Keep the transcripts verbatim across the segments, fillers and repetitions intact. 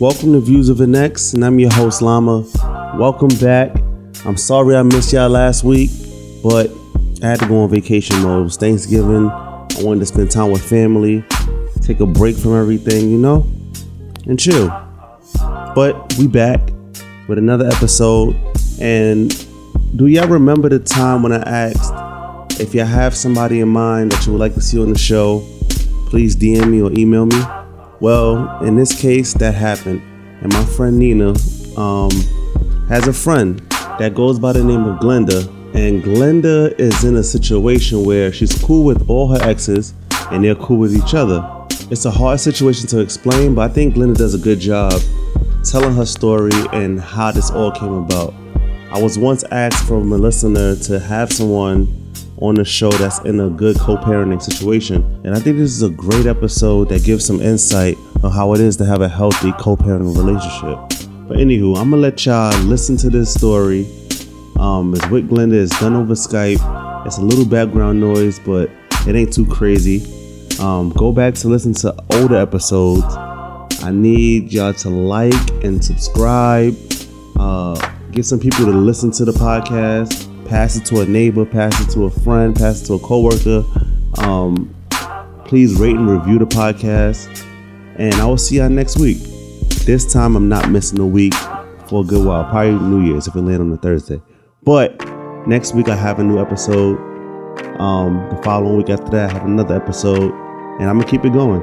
Welcome to Views of an X, and I'm your host Llama. Welcome back. I'm sorry I missed y'all last week, but I had to go on vacation mode. It was Thanksgiving. I wanted to spend time with family, take a break from everything, you know, and chill. But we back with another episode. And do y'all remember the time when I asked if y'all have somebody in mind that you would like to see on the show, please D M me or email me? Well, in this case, that happened. And my friend Nina um, has a friend that goes by the name of Glenda. And Glenda is in a situation where she's cool with all her exes and they're cool with each other. It's a hard situation to explain, but I think Glenda does a good job telling her story and how this all came about. I was once asked from a listener to have someone on the show that's in a good co-parenting situation. And I think this is a great episode that gives some insight on how it is to have a healthy co-parenting relationship. But anywho, I'm gonna let y'all listen to this story. Um, it's with Glenda, it's done over Skype. It's a little background noise, but it ain't too crazy. Um, go back to listen to older episodes. I need y'all to like and subscribe. Uh, get some people to listen to the podcast. Pass it to a neighbor, pass it to a friend, pass it to a coworker. Um, please rate and review the podcast. And I will see y'all next week. This time I'm not missing a week for a good while. Probably New Year's if we land on a Thursday. But next week I have a new episode. Um, the following week after that I have another episode. And I'm going to keep it going.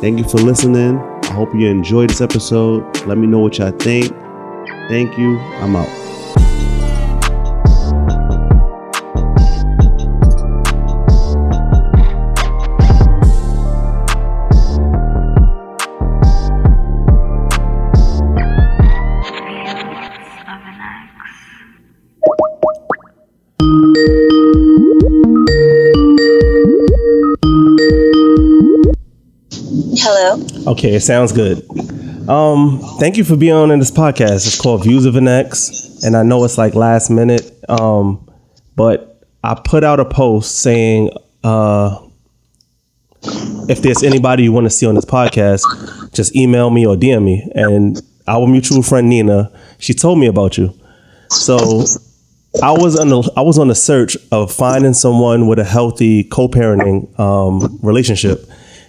Thank you for listening. I hope you enjoyed this episode. Let me know what y'all think. Thank you. I'm out. Okay, it sounds good. Um, thank you for being on in this podcast. It's called Views of an X, and I know it's like last minute, um, but I put out a post saying uh, if there's anybody you want to see on this podcast, just email me or D M me. And our mutual friend Nina, she told me about you. So I was on the I was on the search of finding someone with a healthy co-parenting um, relationship.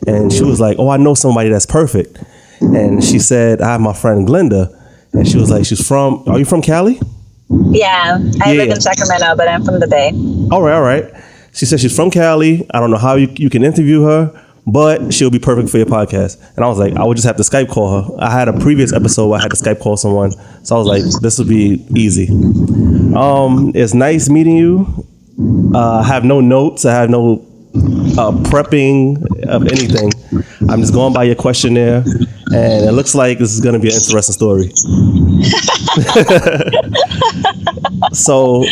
And she was like, oh, I know somebody that's perfect. And she said, I have my friend Glenda. And she was like, she's from, are you from Cali? Yeah, I yeah. live in Sacramento, but I'm from the Bay. All right, all right. She said she's from Cali. I don't know how you, you can interview her, but she'll be perfect for your podcast. And I was like, I would just have to Skype call her. I had a previous episode where I had to Skype call someone. So I was like, this would be easy. Um, it's nice meeting you. Uh, I have no notes. I have no Uh, prepping of anything. I'm just going by your questionnaire, and it looks like this is going to be an interesting story. So,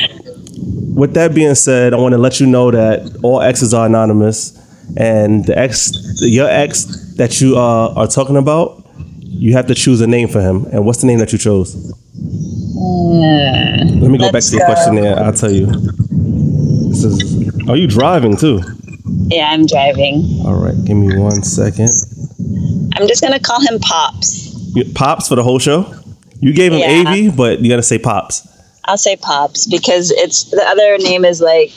with that being said, I want to let you know that all exes are anonymous, and the ex, your ex that you uh, are talking about, you have to choose a name for him. And what's the name that you chose? Mm, Let me go back to go. your questionnaire. I'll tell you. This is. Are you driving too? Yeah, I'm driving. All right, give me one second. I'm just going to call him Pops. Pops for the whole show? You gave him yeah. A V, but you got to say Pops. I'll say Pops because it's the other name is like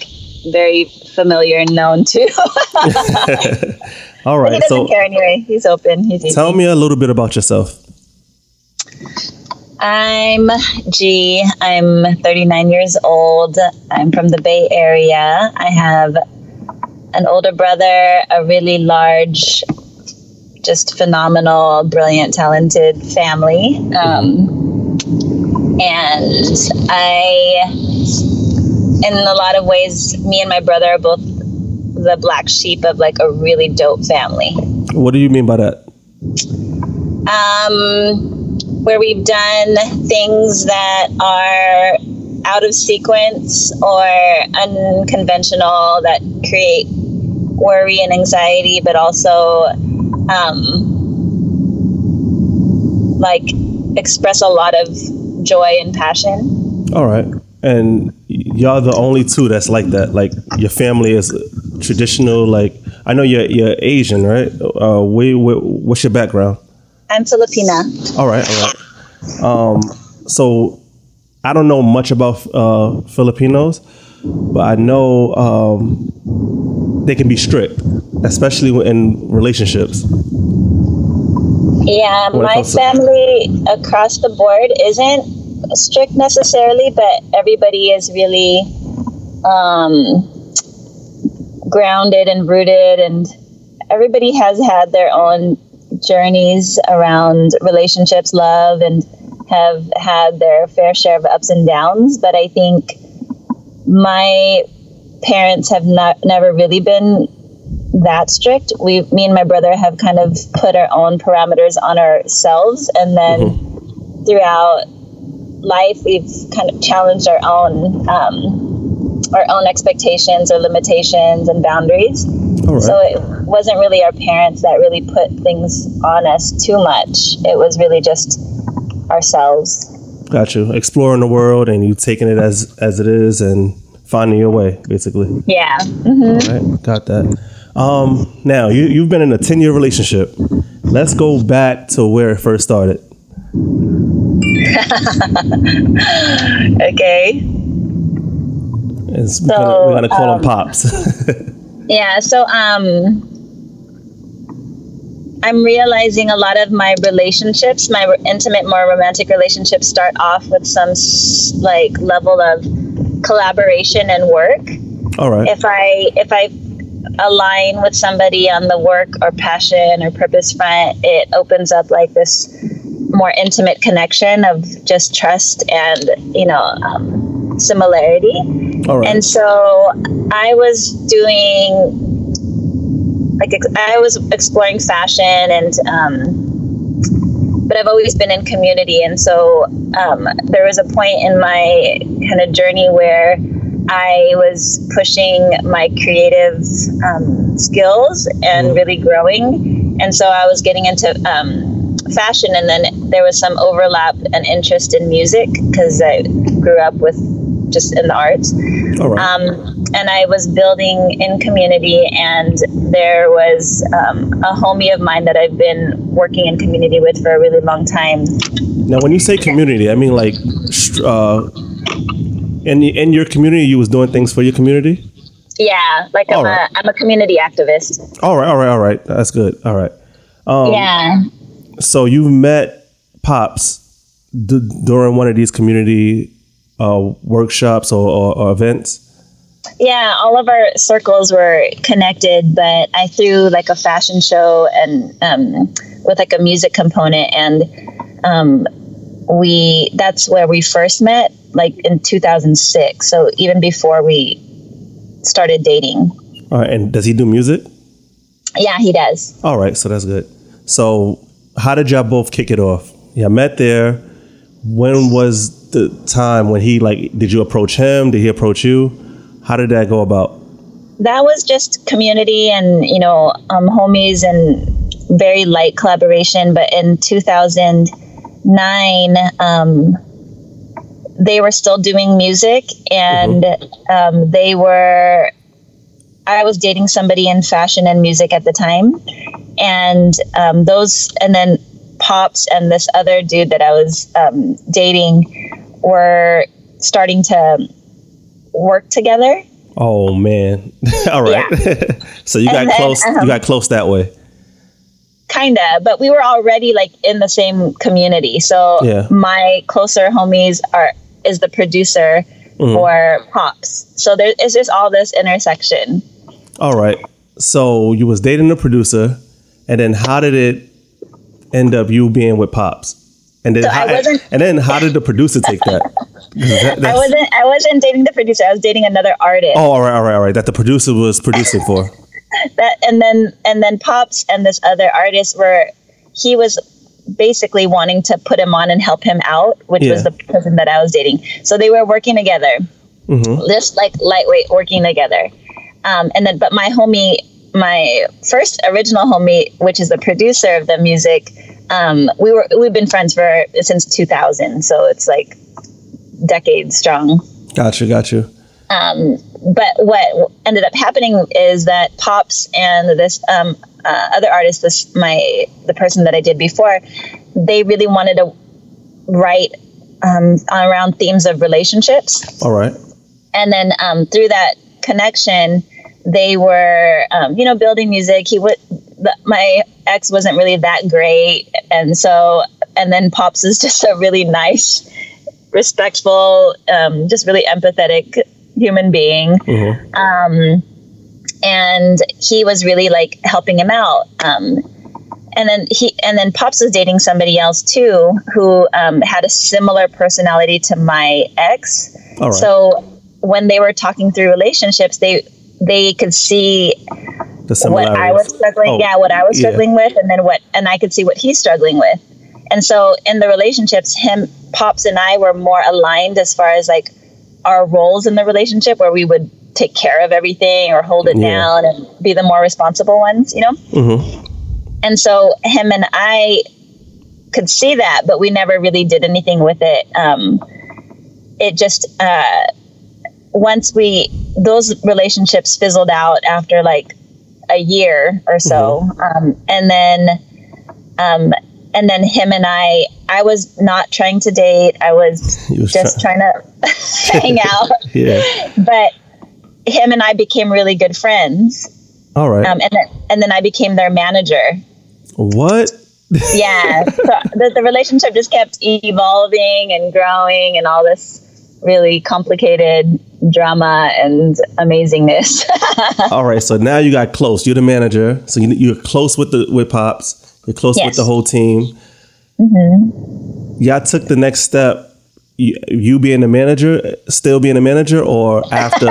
very familiar and known too. All right. But he doesn't so care anyway. He's open. He's easy. Tell me a little bit about yourself. I'm G. I'm thirty-nine years old. I'm from the Bay Area. I have an older brother, a really large, just phenomenal, brilliant, talented family. Um, and I, in a lot of ways, me and my brother are both the black sheep of like a really dope family. What do you mean by that? Um, where we've done things that are out of sequence or unconventional that create worry and anxiety, but also um, like express a lot of joy and passion. All right. And y'all the only two that's like that. Like your family is traditional, like I know you're you're Asian, right? Uh, we, we what's your background? I'm Filipina. All right, all right. Um, so I don't know much about uh, Filipinos, but I know um, they can be strict, especially in relationships. Yeah, my family across the board isn't strict necessarily, but everybody is really um, grounded and rooted, and everybody has had their own journeys around relationships, love, and have had their fair share of ups and downs. But I think my parents have not never really been that strict. We, me and my brother have kind of put our own parameters on ourselves, and then mm-hmm. throughout life we've kind of challenged our own um, our own expectations or limitations and boundaries. Right. So it wasn't really our parents that really put things on us too much. It was really just ourselves. Got you. Exploring the world and you taking it as as it is and finding your way, basically. Yeah. Mm-hmm. All right. Got that. Um, now, you, you've been in a ten-year relationship. Let's go back to where it first started. Okay. It's, so, we're going to call um, him Pops. Yeah, so um, I'm realizing a lot of my relationships, my intimate, more romantic relationships start off with some like level of collaboration and work. All right. If I if I align with somebody on the work or passion or purpose front, it opens up like this more intimate connection of just trust and, you know, um, similarity. All right. And so I was doing like I was exploring fashion and um, but I've always been in community, and so um, there was a point in my kind of journey where I was pushing my creative um, skills and really growing, and so I was getting into um, fashion, and then there was some overlap and interest in music because I grew up with just in the arts. All right. Um, and I was building in community, and there was um, a homie of mine that I've been working in community with for a really long time. Now, when you say community, I mean like uh, in in your community, you was doing things for your community? Yeah, like I'm, right. a, I'm a community activist. All right, all right, all right. That's good. All right. Um, yeah. So you met Pops d- during one of these community Uh, workshops or, or, or events? Yeah, all of our circles were connected, but I threw like a fashion show and um, with like a music component, and um, we that's where we first met, like in two thousand six. So even before we started dating. All right, and does he do music? Yeah, he does. All right, so that's good. So how did y'all both kick it off? Yeah, met there. When was the time when he like, did you approach him? Did he approach you? How did that go about? That was just community and, you know, um, homies and very light collaboration. But in two thousand nine, um, they were still doing music, and mm-hmm. um, they were, I was dating somebody in fashion and music at the time. And um, those, and then Pops and this other dude that I was um, dating were starting to work together. Oh man! All right. Yeah. So you and got then, close. Um, you got close that way. Kinda, but we were already like in the same community. So yeah. My closer homies are is the producer mm. for Pops. So there is just all this intersection. All right. So you was dating the producer, and then how did it end up you being with Pops? And then, so how, and then how did the producer take that? that I wasn't I wasn't dating the producer. I was dating another artist. Oh, all right, all right, all right. That the producer was producing for. that and then and then Pops and this other artist were, he was basically wanting to put him on and help him out, which yeah. was the person that I was dating. So they were working together, mm-hmm. just like lightweight working together. Um, and then, but my homie. My first original homie, which is the producer of the music, um, we were we've been friends for since two thousand, so it's like decades strong. Got you, got you. Um, but what ended up happening is that Pops and this um, uh, other artist, this my the person that I did before, they really wanted to write um, around themes of relationships. All right. And then um, through that connection, they were, um, you know, building music. He would, the, my ex wasn't really that great, and so, and then Pops is just a really nice, respectful, um, just really empathetic human being. Mm-hmm. Um, and he was really like helping him out. Um, and then he, and then Pops was dating somebody else too, who um, had a similar personality to my ex. All right. So when they were talking through relationships, they they could see the what I was struggling, oh, yeah, what I was struggling yeah. with, and then what, and I could see what he's struggling with. And so in the relationships, him, Pops and I were more aligned as far as like our roles in the relationship, where we would take care of everything or hold it yeah. down and be the more responsible ones, you know? Mm-hmm. And so him and I could see that, but we never really did anything with it. Um, it just, uh, once we, those relationships fizzled out after like a year or so. Mm-hmm. Um, and then, um, And then him and I, I was not trying to date. I was, was just try- trying to hang out. Yeah. But him and I became really good friends. All right. Um, and, then, and then I became their manager. What? Yeah. So the, the relationship just kept evolving and growing and all this really complicated drama and amazingness. All right. So now you got close. You're the manager. So you, you're close with the with Pops. You're close yes. with the whole team. Mm-hmm. Y'all took the next step, you, you being the manager, still being a manager, or after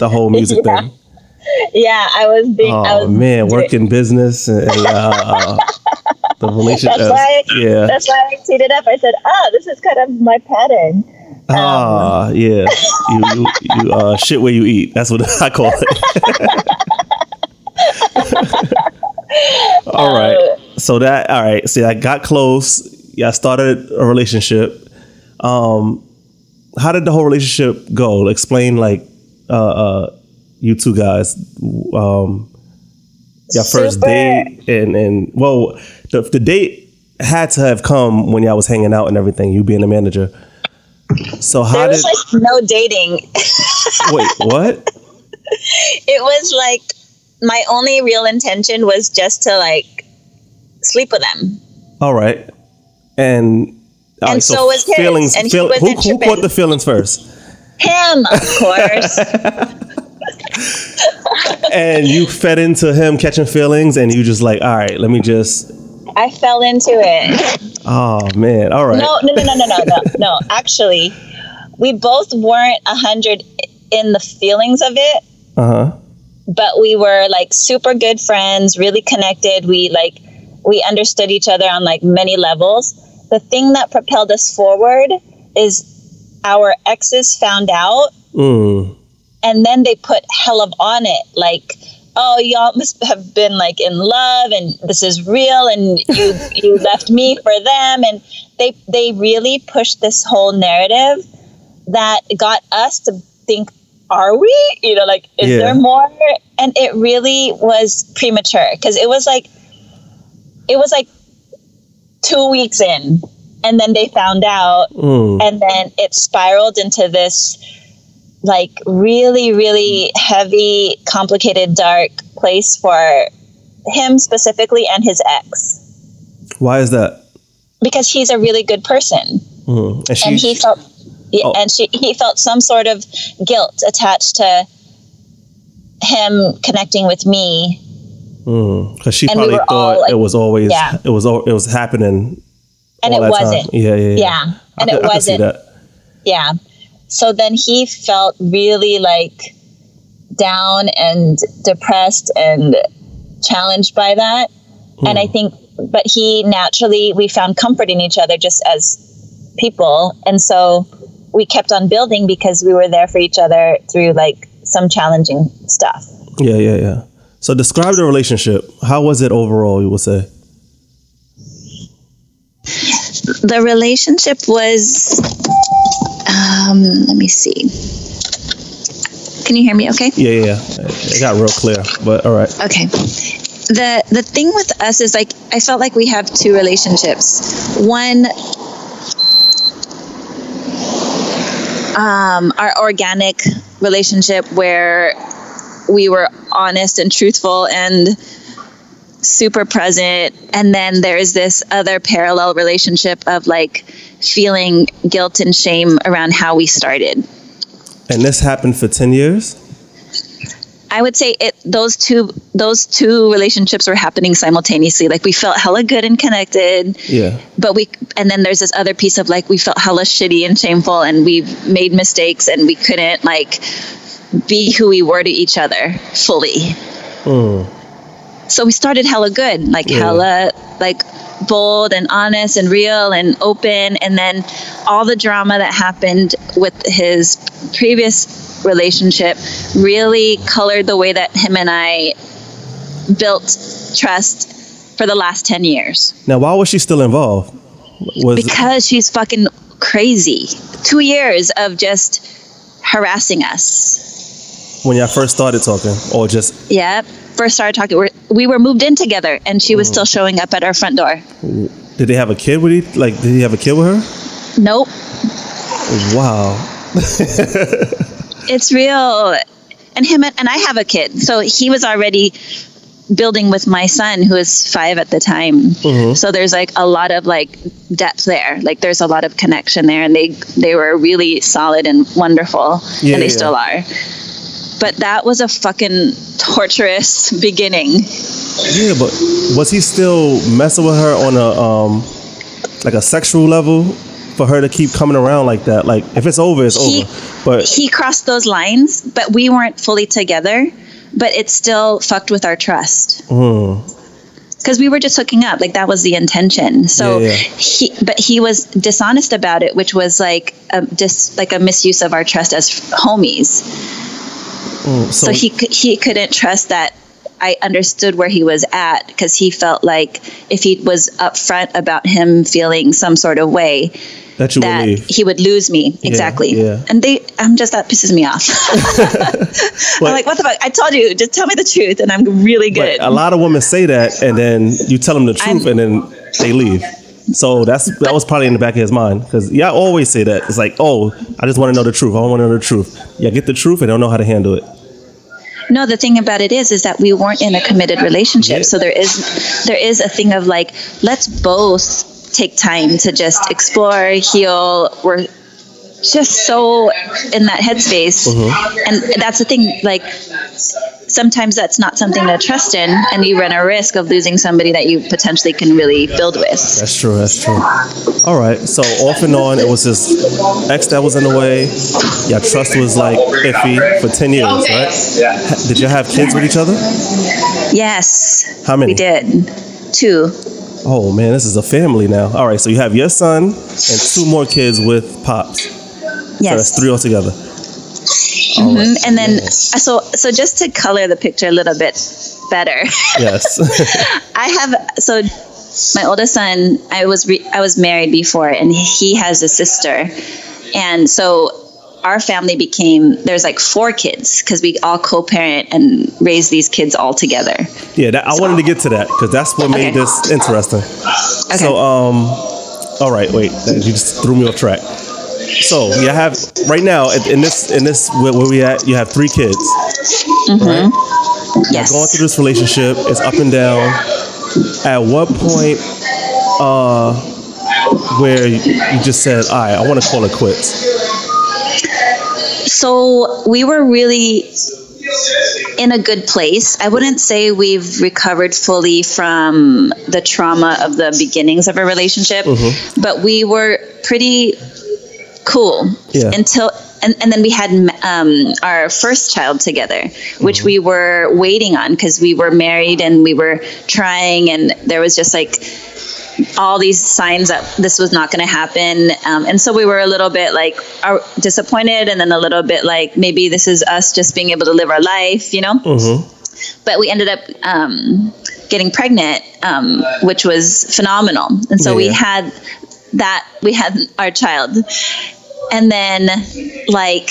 the whole music yeah. thing? Yeah, I was being... Oh, I was man, doing... working business and uh, the relationship. That's why, I, yeah. that's why I teed up. I said, oh, this is kind of my pattern. Ah, um, yeah. You, you, you uh, shit where you eat. That's what I call it. All right. Um, so that, all right. See, I got close. Yeah, I started a relationship. Um, how did the whole relationship go? Explain, like, uh, uh, you two guys, um, your first date and, and well, the, the date had to have come when y'all was hanging out and everything, you being the manager. So how there was did, like, no dating. Wait, what? It was like, my only real intention was just to like sleep with them. All right, and all and right, so, so was his. Feelings, and feel, he who, who caught the feelings first? Him, of course. And you fed into him catching feelings, and you just like, all right, let me just. I fell into it. Oh man! All right. No, no, no, no, no, no, no. Actually, we both weren't a hundred in the feelings of it. Uh huh. But we were like super good friends, really connected. We like, we understood each other on like many levels. The thing that propelled us forward is our exes found out mm. and then they put hell of on it. Like, oh, y'all must have been like in love and this is real. And you, you left me for them. And they, they really pushed this whole narrative that got us to think, are we, you know, like, is yeah. there more? And it really was premature because it was like, it was like two weeks in and then they found out mm. and then it spiraled into this like really, really heavy, complicated, dark place for him specifically and his ex. Why is that? Because he's a really good person. Mm. And, she- and he felt... Yeah, oh. And she, he felt some sort of guilt attached to him connecting with me. Because mm, she and probably we thought like, it was always, yeah. it was it was happening. And all it that wasn't. Time. Yeah, yeah, yeah. yeah. And I, it I wasn't. Could see that. Yeah. So then he felt really like down and depressed and challenged by that. Mm. And I think, but he naturally, we found comfort in each other just as people. And so we kept on building because we were there for each other through like some challenging stuff. Yeah, yeah, yeah. So describe the relationship. How was it overall, you would say? The relationship was, um, let me see. Can you hear me okay? Yeah, yeah, yeah. It got real clear, but all right. Okay. The the thing with us is, like, I felt like we have two relationships. One, um, our organic relationship where we were honest and truthful and super present. And then there's this other parallel relationship of, like, feeling guilt and shame around how we started. And this happened for ten years? I would say it. Those two, those two relationships were happening simultaneously. Like, we felt hella good and connected. Yeah. But we, and then there's this other piece of, like, we felt hella shitty and shameful, and we made mistakes, and we couldn't, like, be who we were to each other fully. Mm. So we started hella good, like yeah. hella, like, bold and honest and real and open. And then all the drama that happened with his previous relationship really colored the way that him and I built trust for the last ten years. Now, why was she still involved? Was because she's fucking crazy. Two years of just harassing us. When y'all first started talking, or just... Yeah, first started talking. We're, we were moved in together, and she was mm. still showing up at our front door. Did they have a kid with you? Like, did he have a kid with her? Nope. Wow. It's real. And him and, and I have a kid. So he was already building with my son, who is five at the time. Mm-hmm. So there's, like, a lot of, like, depth there. Like, there's a lot of connection there. And they, they were really solid and wonderful. Yeah, and they yeah. still are. But that was a fucking torturous beginning. Yeah, but was he still messing with her on a, um, like, a sexual level? For her to keep coming around like that, like, if it's over, it's he, over. But he crossed those lines, but we weren't fully together. But it still fucked with our trust because mm. we were just hooking up. Like, that was the intention. So, yeah, yeah. he, but he was dishonest about it, which was like a dis, like a misuse of our trust as homies. Mm, so, so he he couldn't trust that. I understood where he was at, because he felt like if he was upfront about him feeling some sort of way, that, you that he would lose me. Yeah, exactly. Yeah. And they, I'm just, that pisses me off. I'm like, what the fuck? I told you, just tell me the truth, and I'm really good. A lot of women say that, and then you tell them the truth, I'm, and then they leave. So that's that but, was probably in the back of his mind, because yeah, I always say that. It's like, oh, I just want to know the truth. I want to know the truth. Yeah, get the truth, and don't know how to handle it. No, the thing about it is, is that we weren't in a committed relationship. Yeah. So there is, there is a thing of, like, let's both take time to just explore, heal. We're just so in that headspace. Mm-hmm. And that's the thing, like, sometimes that's not something to trust in, and you run a risk of losing somebody that you potentially can really build with. That's true, that's true. All right, so off and on, it was this ex that was in the way. Your trust was, like, iffy for ten years, right? Did you have kids with each other? Yes. How many? We did. Two. Oh, man, this is a family now. All right, so you have your son and two more kids with Pops. Yes. So that's three altogether. Mm-hmm. Right. And then, yes. so so just to color the picture a little bit better. Yes. I have, so my oldest son, I was re, I was married before, and he has a sister. And so our family became, there's like four kids, because we all co-parent and raise these kids all together. Yeah, that, I so. wanted to get to that, because that's what made okay. this interesting. Okay. So, um, all right, wait, you just threw me off track. So you have right now in this in this where we at, you have three kids, mm-hmm. right? Yes. You're going through this relationship, it's up and down. At what point, uh, where you just said, "All right, I want to call it quits"? So we were really in a good place. I wouldn't say we've recovered fully from the trauma of the beginnings of a relationship, mm-hmm. but we were pretty. Cool. Yeah. Until and, and then we had um, our first child together, which mm-hmm. we were waiting on, because we were married and we were trying, and there was just like all these signs that this was not going to happen. Um, and so we were a little bit like disappointed, and then a little bit like maybe this is us just being able to live our life, you know? Mm-hmm. But we ended up um, getting pregnant, um, which was phenomenal. And so yeah. we had... that we had our child, and then like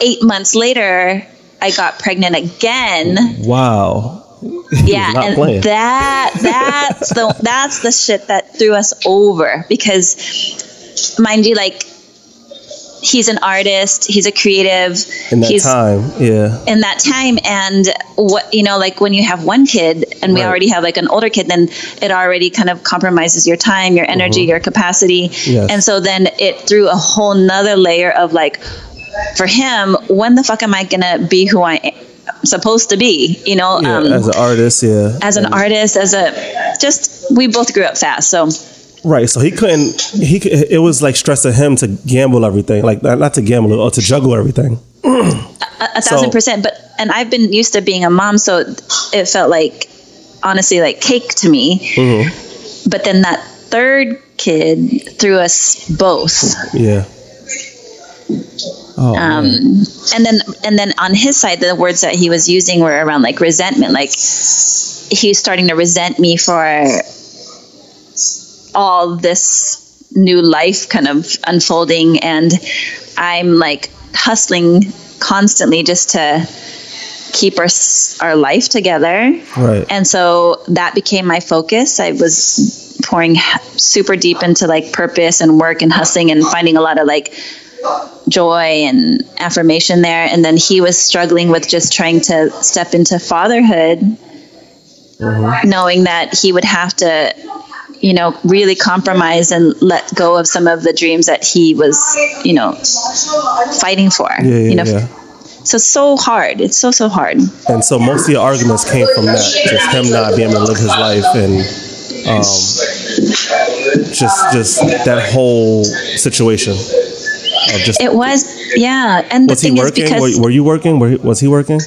eight months later, I got pregnant again. Wow. Yeah, and playing. that that's the that's the shit that threw us over, because, mind you, like, he's an artist, he's a creative. In that he's, time, yeah. In that time, and what you know, like when you have one kid, and we right. already have like an older kid, then it already kind of compromises your time, your energy, mm-hmm. your capacity, yes. and so then it threw a whole nother layer of like, for him, when the fuck am I gonna be who I am? Supposed to be, you know, yeah, um, as an artist, yeah, as an and artist, as a just we both grew up fast, so right. So he couldn't. He it was like stress to him to gamble everything, like not to gamble or to juggle everything. a, a thousand so, percent. But and I've been used to being a mom, so it felt like honestly like cake to me. Mm-hmm. But then that third kid threw us both. Yeah. Oh, um, and then and then on his side, the words that he was using were around like resentment. Like he's starting to resent me for all this new life kind of unfolding, and I'm like hustling constantly just to keep our our life together. Right. And so that became my focus. I was pouring super deep into like purpose and work and hustling and finding a lot of like joy and affirmation there, and then he was struggling with just trying to step into fatherhood, mm-hmm. knowing that he would have to, you know, really compromise and let go of some of the dreams that he was, you know, fighting for. Yeah, yeah, you know, yeah. so so hard. It's so so hard. And so most of your arguments came from that, just him not being able to live his life and. Um, just just that whole situation. Just, it was, yeah. And the was thing he working? Is because were, were you working? Were, was he working?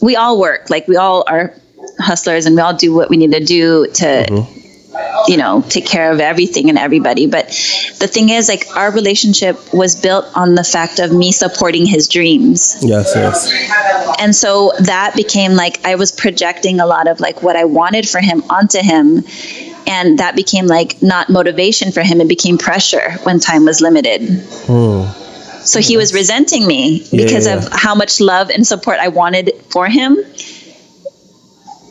We all work. Like we all are hustlers, and we all do what we need to do to, mm-hmm. you know, take care of everything and everybody. But the thing is, like, our relationship was built on the fact of me supporting his dreams. Yes, yes. And so that became like I was projecting a lot of like what I wanted for him onto him. And that became like not motivation for him. It became pressure when time was limited. Mm. So he was resenting me yeah, because yeah. of how much love and support I wanted for him.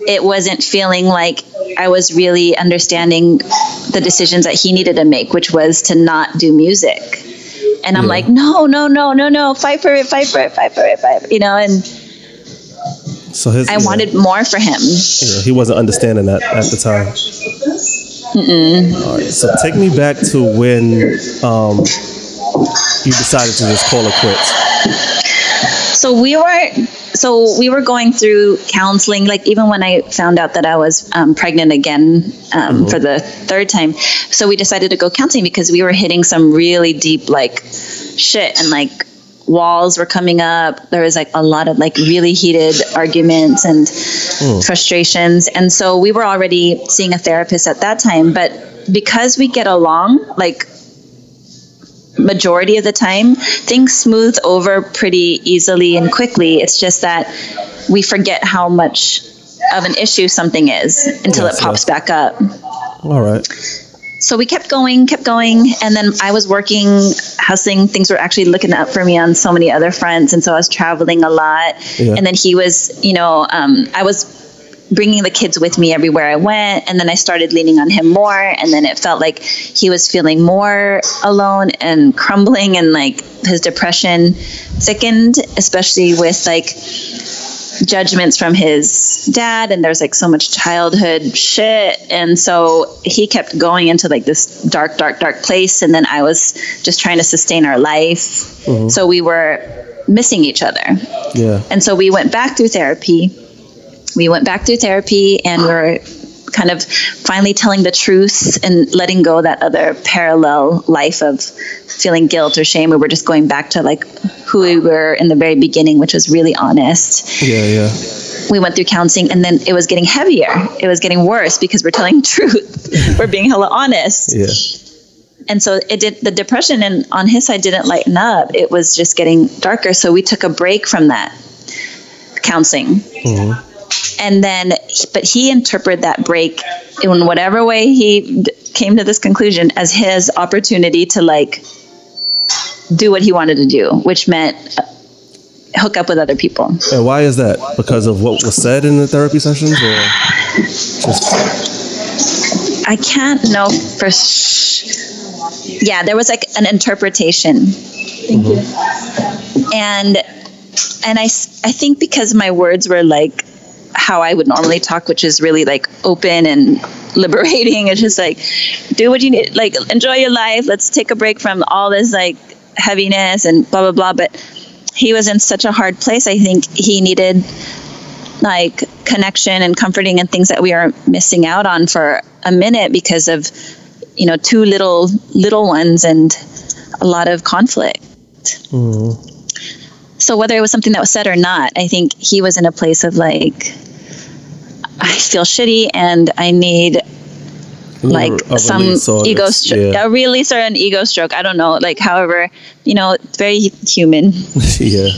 It wasn't feeling like I was really understanding the decisions that he needed to make, which was to not do music. And I'm yeah. like, no, no, no, no, no. Fight for it, fight for it, fight for it, fight for it. You know, and so his, I yeah. wanted more for him. Yeah, he wasn't understanding that at the time. Mm-mm. All right, so take me back to when um, you decided to just call it quits. So we were, so we were going through counseling. Like even when I found out that I was um, pregnant again um, mm-hmm. for the third time, so we decided to go counseling because we were hitting some really deep like shit, and like walls were coming up. There was like a lot of like really heated arguments and mm. frustrations. And so we were already seeing a therapist at that time, but because we get along, like majority of the time, things smooth over pretty easily and quickly. It's just that we forget how much of an issue something is until yes, it pops yes. back up. All right. So we kept going, kept going. And then I was working, hustling. Things were actually looking up for me on so many other fronts. And so I was traveling a lot. Yeah. And then he was, you know, um, I was bringing the kids with me everywhere I went. And then I started leaning on him more. And then it felt like he was feeling more alone and crumbling, and like his depression thickened, especially with like judgments from his dad, and there's like so much childhood shit. And so he kept going into like this dark dark dark place, and then I was just trying to sustain our life, mm-hmm. so we were missing each other. Yeah. And so we went back through therapy we went back through therapy and we were kind of finally telling the truth and letting go that other parallel life of feeling guilt or shame. We were just going back to like who we were in the very beginning, which was really honest. Yeah, yeah. We went through counseling, and then it was getting heavier. It was getting worse because we're telling truth. We're being hella honest. Yeah. And so it did. The depression and on his side didn't lighten up. It was just getting darker. So we took a break from that counseling. Mm-hmm. And then, but he interpreted that break in whatever way he d- came to this conclusion as his opportunity to like do what he wanted to do, which meant hook up with other people. And why is that? Because of what was said in the therapy sessions, or just... I can't know for sh- yeah, there was like an interpretation. Thank mm-hmm. you. And and I, I think because my words were like how I would normally talk, which is really like open and liberating. It's just like, do what you need, like enjoy your life. Let's take a break from all this like heaviness and blah, blah, blah. But he was in such a hard place. I think he needed like connection and comforting and things that we are missing out on for a minute because of, you know, two little, little ones and a lot of conflict. Mm. So whether it was something that was said or not, I think he was in a place of like, I feel shitty and I need like a some ego stroke, yeah. a release or an ego stroke. I don't know. Like, however, you know, very human. Yeah.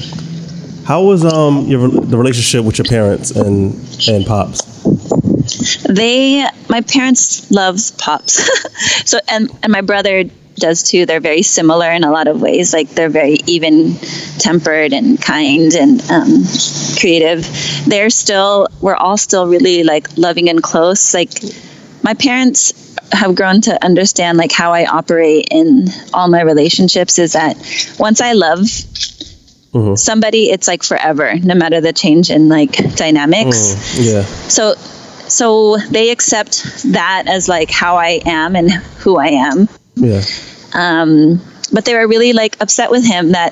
How was um your the relationship with your parents and and Pops? They, my parents love Pops. so and and my brother does too. They're very similar in a lot of ways. Like they're very even tempered and kind and um, creative. They're still, we're all still really like loving and close. Like my parents have grown to understand like how I operate in all my relationships is that once I love mm-hmm. somebody, it's like forever, no matter the change in like dynamics. Mm, yeah. So, so they accept that as like how I am and who I am. Yeah. Um, but they were really like upset with him that,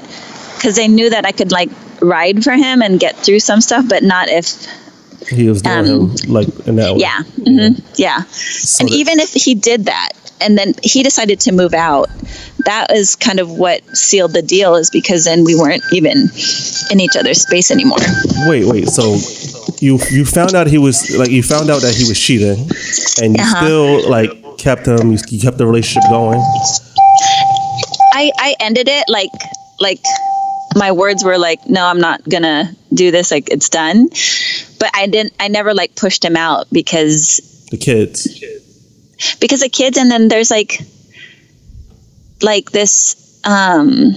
because they knew that I could like ride for him and get through some stuff, but not if he was doing um, like in that way. Yeah, mm-hmm, yeah. yeah. So and that, even if he did that, and then he decided to move out, that is kind of what sealed the deal. Is because then we weren't even in each other's space anymore. Wait, wait. So you you found out he was like you found out that he was cheating, and you uh-huh. still like. kept him you kept the relationship going. I I ended it like like my words were like, no, I'm not gonna do this, like it's done. But I didn't I never like pushed him out because the kids because the kids and then there's like like this um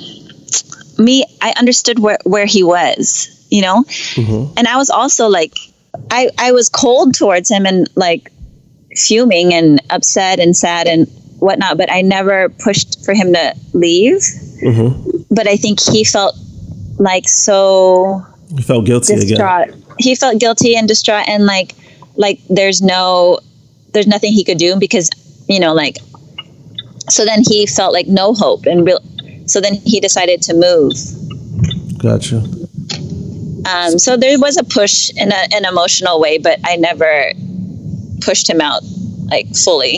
me I understood where where he was, you know? Mm-hmm. And I was also like I I was cold towards him and like fuming and upset and sad and whatnot, but I never pushed for him to leave. Mm-hmm. But I think he felt like so he felt guilty distraught. Again. He felt guilty and distraught and like like there's no there's nothing he could do because you know like so then he felt like no hope and real so then he decided to move. Gotcha. Um, so there was a push in a, an emotional way, but I never pushed him out like fully.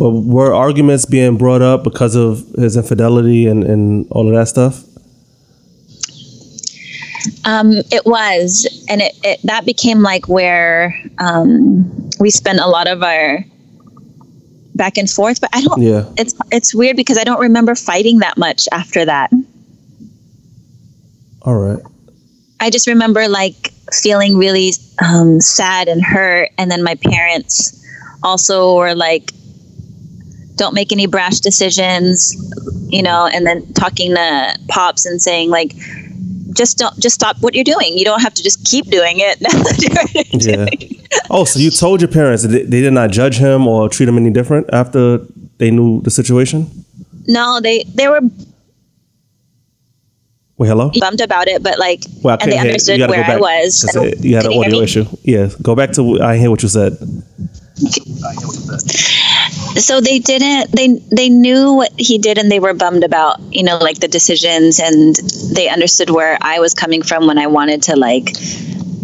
But were arguments being brought up because of his infidelity and, and all of that stuff? Um, it was. And it, it that became like where um, we spent a lot of our back and forth. But I don't, yeah. it's, it's weird because I don't remember fighting that much after that. All right. I just remember like feeling really um, sad and hurt. And then my parents also were like, don't make any brash decisions, you know, and then talking to Pops and saying like, just don't, just stop what you're doing. You don't have to just keep doing it. yeah. Doing. Oh, so you told your parents that they did not judge him or treat him any different after they knew the situation? No, they, they were Wait, hello? Bummed about it, but like, well, and they understood where back, I was. I you had an audio issue. Yeah, go back to, I hear what you said. So they didn't, they they knew what he did and they were bummed about, you know, like the decisions and they understood where I was coming from when I wanted to like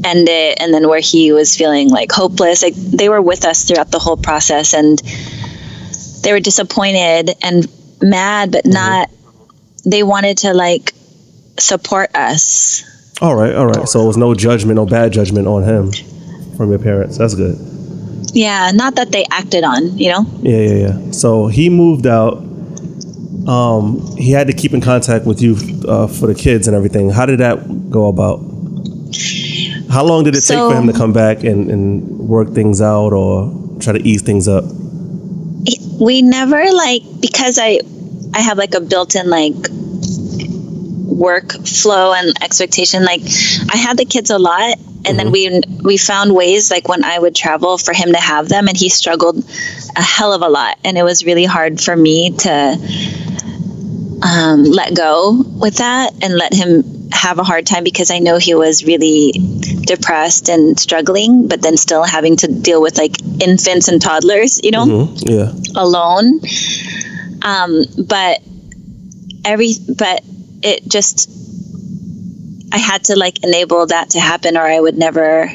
end it and then where he was feeling like hopeless. Like they were with us throughout the whole process and they were disappointed and mad, but not, mm-hmm. they wanted to like, support us. All right, all right. So it was no judgment, no bad judgment on him from your parents. That's good. Yeah, not that they acted on, you know? Yeah, yeah, yeah. So he moved out. Um, he had to keep in contact with you uh, for the kids and everything. How did that go about? How long did it so, take for him to come back and, and work things out or try to ease things up? We never like, because I, I have like a built-in like workflow and expectation. Like, I had the kids a lot, and mm-hmm. then we we found ways, like when I would travel, for him to have them, and he struggled a hell of a lot, and it was really hard for me to um, let go with that and let him have a hard time, because I know he was really depressed and struggling, but then still having to deal with like infants and toddlers, you know, mm-hmm. yeah. alone. Um, but every, but it just, I had to like enable that to happen, or I would never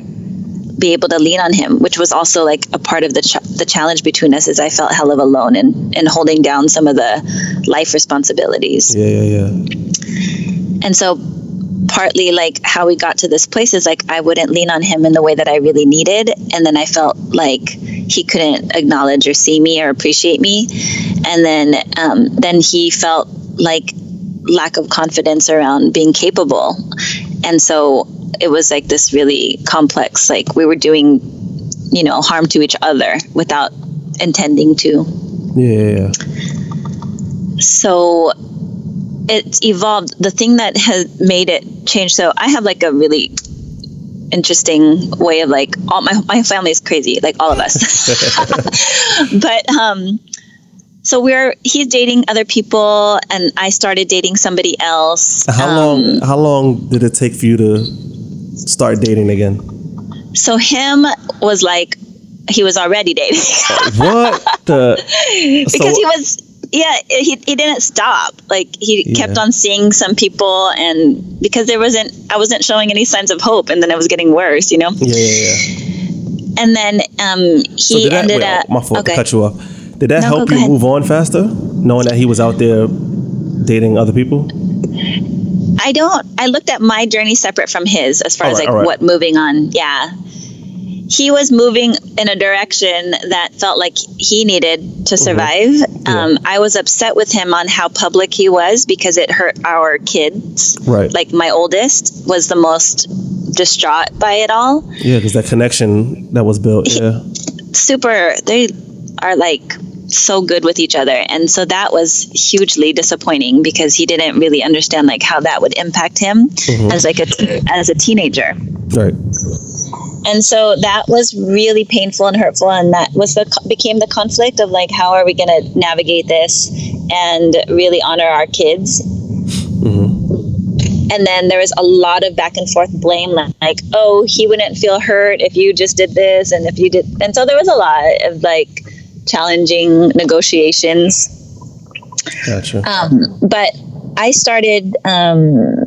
be able to lean on him, which was also like a part of the ch- the challenge between us, is I felt hell of alone and and holding down some of the life responsibilities. Yeah, yeah, yeah. And so partly like how we got to this place is like I wouldn't lean on him in the way that I really needed, and then I felt like he couldn't acknowledge or see me or appreciate me, and then um, then he felt like lack of confidence around being capable, and so it was like this really complex, like we were doing, you know, harm to each other without intending to. Yeah. So it's evolved. The thing that has made it change. So I have like a really interesting way of like, all my, my family is crazy, like all of us, but, um, so we're, he's dating other people and I started dating somebody else. How um, long, how long did it take for you to start dating again? So him was like, he was already dating. What the? Because so, he was, yeah, he he didn't stop. Like he yeah. kept on seeing some people, and because there wasn't, I wasn't showing any signs of hope, and then it was getting worse, you know? Yeah, yeah, yeah. And then um, he so that, ended wait, up. My fault, okay. Cut you off. Did that no, help go, you go move on faster, knowing that he was out there dating other people? I don't, I looked at my journey separate from his, as far all as right, like right. what moving on. Yeah. He was moving in a direction that felt like he needed to survive. Mm-hmm. Yeah. Um, I was upset with him on how public he was, because it hurt our kids. Right. Like my oldest was the most distraught by it all. Yeah. Cause that connection that was built. He, yeah. Super. They are like so good with each other, and so that was hugely disappointing, because he didn't really understand like how that would impact him mm-hmm. as like a t- as a teenager, right? And so that was really painful and hurtful, and that was the became the conflict of like, how are we going to navigate this and really honor our kids? Mm-hmm. And then there was a lot of back and forth blame, like, oh, he wouldn't feel hurt if you just did this, and if you did, and so there was a lot of like challenging negotiations. Gotcha. Um, but I started um,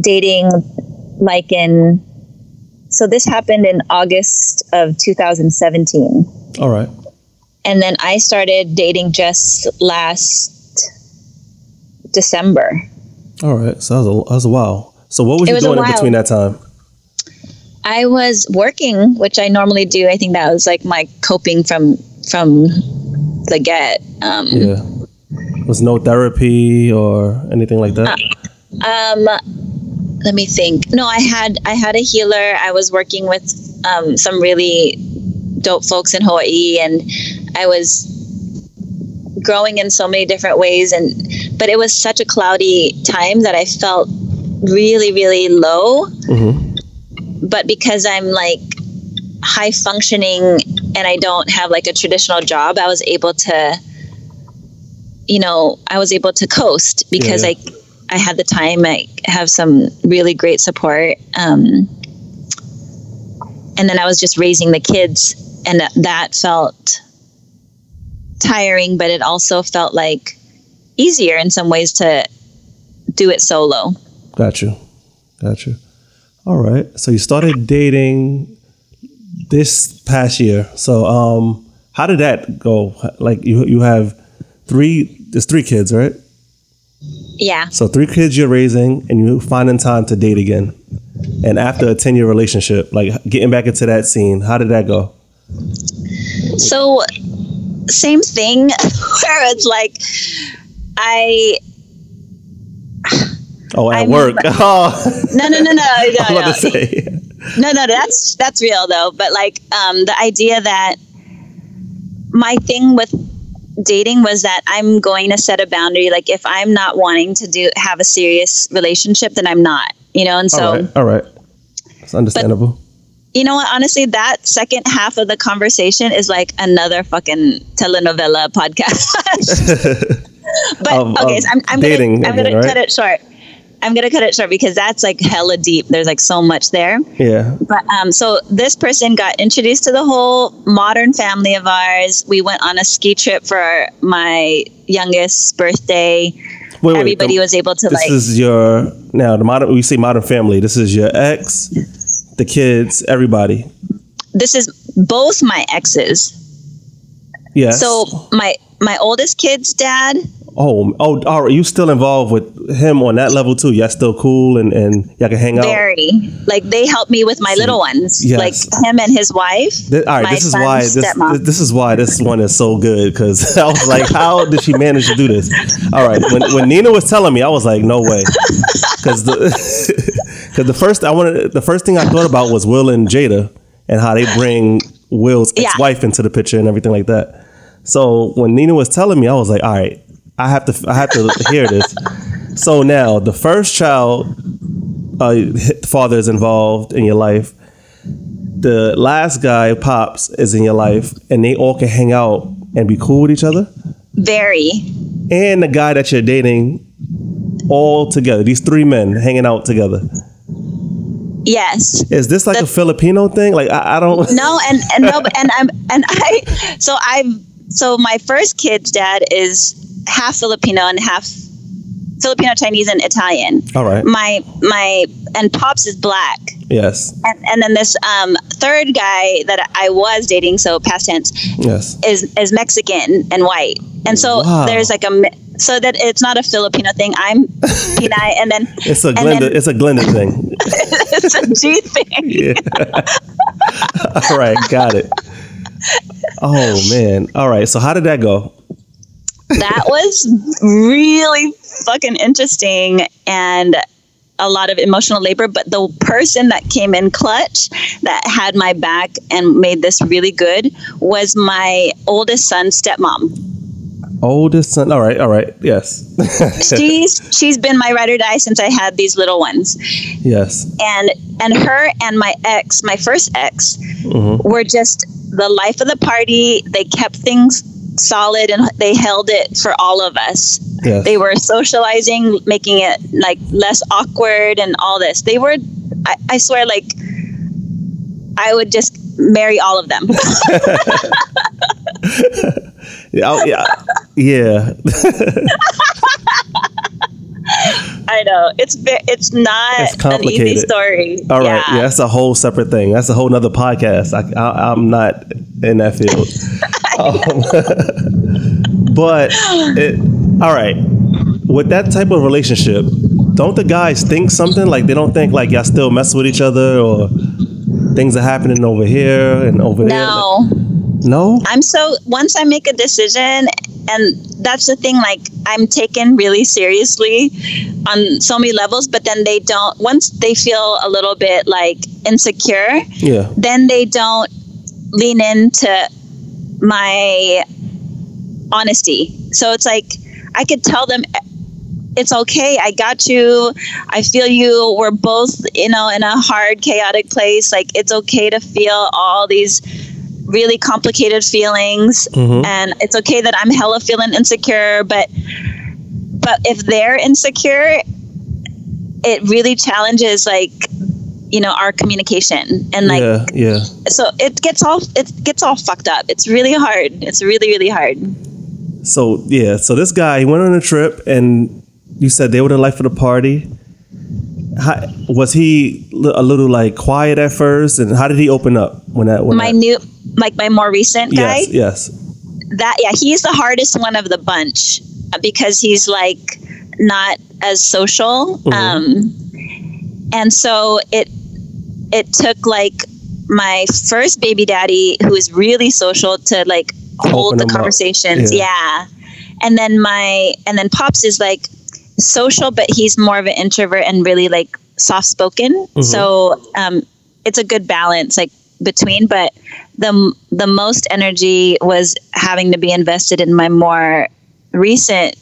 dating like in, so this happened in August of two thousand seventeen. All right. And then I started dating just last December. All right. So that was a, that was a while. So what were you doing in between that time? I was working, which I normally do. I think that was like my coping from from the get. Um, yeah, was no therapy or anything like that. Uh, um, let me think. No, I had I had a healer. I was working with um, some really dope folks in Hawaii, and I was growing in so many different ways. And but it was such a cloudy time that I felt really, really low. Mm-hmm. But because I'm like high functioning and I don't have like a traditional job, I was able to, you know, I was able to coast because yeah, yeah. I, I had the time. I have some really great support. Um, and then I was just raising the kids, and that felt tiring, but it also felt like easier in some ways to do it solo. Got you. Got you. All right. So you started dating this past year. So um, how did that go? Like you, you have three, there's three kids, right? Yeah. So three kids you're raising, and you're finding time to date again. And after a ten year relationship, like getting back into that scene, how did that go? So same thing where it's like, I... Oh, at I work. Mean, oh. No, no, no, no, no. I was about to say. No, no, that's that's real though. But like um, the idea that my thing with dating was that I'm going to set a boundary. Like if I'm not wanting to do have a serious relationship, then I'm not, you know? And so, all right. All right. It's understandable. But, you know what? Honestly, that second half of the conversation is like another fucking telenovela podcast. But um, okay, um, so I'm, I'm dating gonna, I'm again, gonna right? cut it short. I'm gonna cut it short because that's like hella deep. There's like so much there. Yeah. But um, so this person got introduced to the whole modern family of ours. We went on a ski trip for our, my youngest's birthday. Wait, wait, Everybody the, was able to this like. This is your now the modern. We say modern family. This is your ex, the kids, everybody. This is both my exes. Yes. So my my oldest kid's dad. Oh, oh, all right. You still involved with him on that level too? Y'all still cool and, and y'all can hang Very. out? Very. Like they helped me with my See, little ones. Yes. Like him and his wife. Th- all right. My this is why this, this this is why this one is so good, because I was like, how did she manage to do this? All right. When when Nina was telling me, I was like, no way, because the because the first I wanted the first thing I thought about was Will and Jada and how they bring Will's yeah. ex-wife into the picture and everything like that. So when Nina was telling me, I was like, all right. I have to I have to hear this. So now the first child uh, father is involved in your life. The last guy, Pops, is in your life, and they all can hang out and be cool with each other. Very. And the guy that you're dating, all together. These three men hanging out together. Yes. Is this like the, a Filipino thing? Like I, I don't. No, and and no, and I'm and I. So I'm. So my first kid's dad is half Filipino and half Filipino, Chinese, and Italian. All right. My my and Pops is black. Yes. And and then this um third guy that I was dating, so past tense. Yes. Is is Mexican and white, and so wow. there's like a so that it's not a Filipino thing. I'm Pinay, and then it's a Glenda. Then, it's a Glenda thing. It's a G thing. Yeah. All right, got it. Oh man. All right. So how did that go? That was really fucking interesting and a lot of emotional labor. But the person that came in clutch, that had my back and made this really good, was my oldest son's stepmom. Oldest son. All right. All right. Yes. she's she's been my ride or die since I had these little ones. Yes. And and her and my ex, my first ex, mm-hmm. were just the life of the party. They kept things solid and they held it for all of us. Yes. They were socializing, making it like less awkward and all this. They were, I, I swear, like I would just marry all of them. yeah, yeah, yeah. I know it's it's not it's an easy story. All right, yeah. yeah, that's a whole separate thing. That's a whole nother podcast. I, I I'm not in that field. Um, but it, all right, with that type of relationship, don't the guys think something like they don't think like y'all still mess with each other or things are happening over here and over no. there? No, like, no. I'm so once I make a decision, and that's the thing. Like I'm taken really seriously on so many levels, but then they don't. Once they feel a little bit like insecure, yeah. then they don't lean into my honesty. So it's like I could tell them it's okay, I got you, I feel you, we're both, you know, in a hard, chaotic place. Like it's okay to feel all these really complicated feelings, mm-hmm. and it's okay that I'm hella feeling insecure, but but if they're insecure, it really challenges like, you know, our communication and like, yeah, yeah. So it gets all, it gets all fucked up. It's really hard. It's really, really hard. So, yeah. So this guy, he went on a trip and you said they were the life of the party. How, was he a little like quiet at first? And how did he open up when that, when my that, new, like my more recent guy? Yes, yes. That, yeah, he's the hardest one of the bunch because he's like not as social. Mm-hmm. Um, and so it, it took like my first baby daddy, who is really social, to like hold Open the conversations. Yeah. yeah. And then my, and then Pops is like social, but he's more of an introvert and really like soft spoken. Mm-hmm. So, um, it's a good balance like between, but the the most energy was having to be invested in my more recent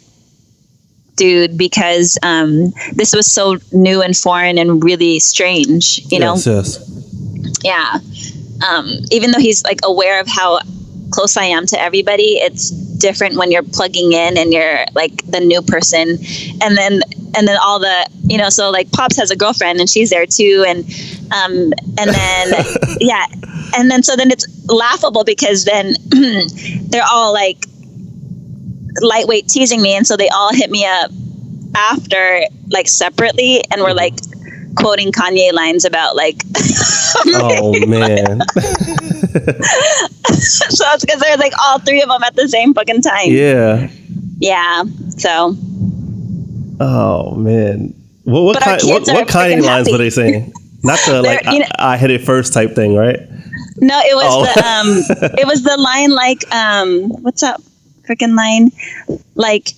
dude, because um, this was so new and foreign and really strange, you know? Yes, yes. Yeah. Um, even though he's like aware of how close I am to everybody, it's different when you're plugging in and you're like the new person. And then, and then all the, you know, so like Pops has a girlfriend and she's there too. And, um, and then, yeah. And then, so then it's laughable because then they're all like lightweight teasing me. And so they all hit me up after, like separately. And we're like quoting Kanye lines about like, oh man. So it's because there's like all three of them at the same fucking time. Yeah. Yeah. So. Oh man. Well, what kind, what, what kind of lines happy. Were they saying? Not the like you know, I, I hit it first type thing, right? No, it was oh. the um, it was the line like um, what's up, freaking line, like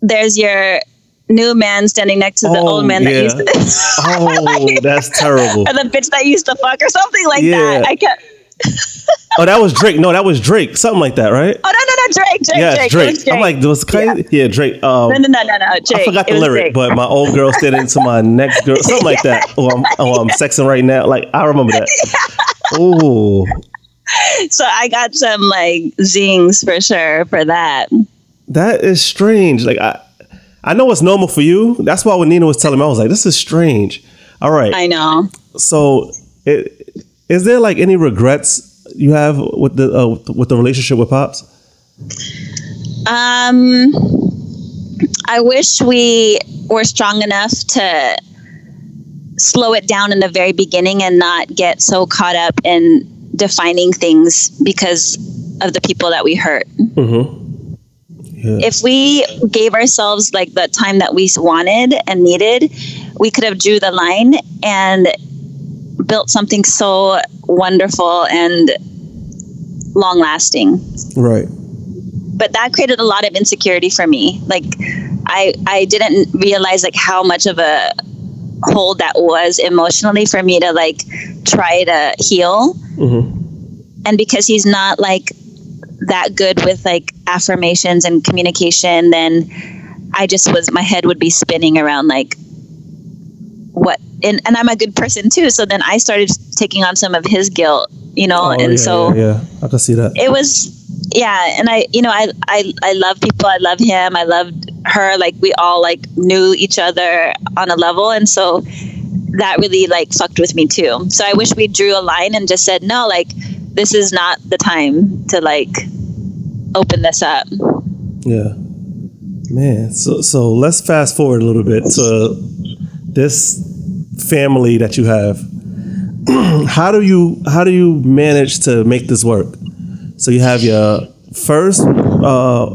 there's your new man standing next to the oh, old man yeah. that used to. Oh, like, that's terrible. Or the bitch that used to fuck or something like yeah. that. I can't. Oh, that was Drake. No, that was Drake. Something like that, right? Oh, no, no, no. Drake. Drake. Yeah, Drake. Drake. Drake. I'm like, was crazy. Yeah, yeah Drake. Um, no, no, no, no, no. Drake. I forgot the lyric, Drake. But my old girl standing to my next girl. Something like yeah. that. Oh, I'm, oh, I'm yeah. sexing right now. Like, I remember that. Yeah. Oh. So I got some, like, zings for sure for that. That is strange. Like, I. I know it's normal for you. That's why when Nina was telling me, I was like, this is strange. All right. I know. So it, is there like any regrets you have with the uh, with the relationship with Pops? Um, I wish we were strong enough to slow it down in the very beginning and not get so caught up in defining things because of the people that we hurt. Mm-hmm. Yeah. If we gave ourselves like the time that we wanted and needed, we could have drew the line and built something so wonderful and long lasting. Right. But that created a lot of insecurity for me. Like I, I didn't realize like how much of a hole that was emotionally for me to like try to heal. Mm-hmm. And because he's not like that good with like affirmations and communication, then I just was, my head would be spinning around like what, and, and I'm a good person too. So then I started taking on some of his guilt, you know? Oh, and yeah, so yeah, yeah, I can see that. It was, yeah. And I, you know, I, I, I love people. I love him. I loved her. Like we all like knew each other on a level. And so that really like fucked with me too. So I wish we drew a line and just said, no, like, this is not the time to like open this up. Yeah, man. So, so let's fast forward a little bit to this family that you have. How do you, how do you manage to make this work? So you have your first, uh,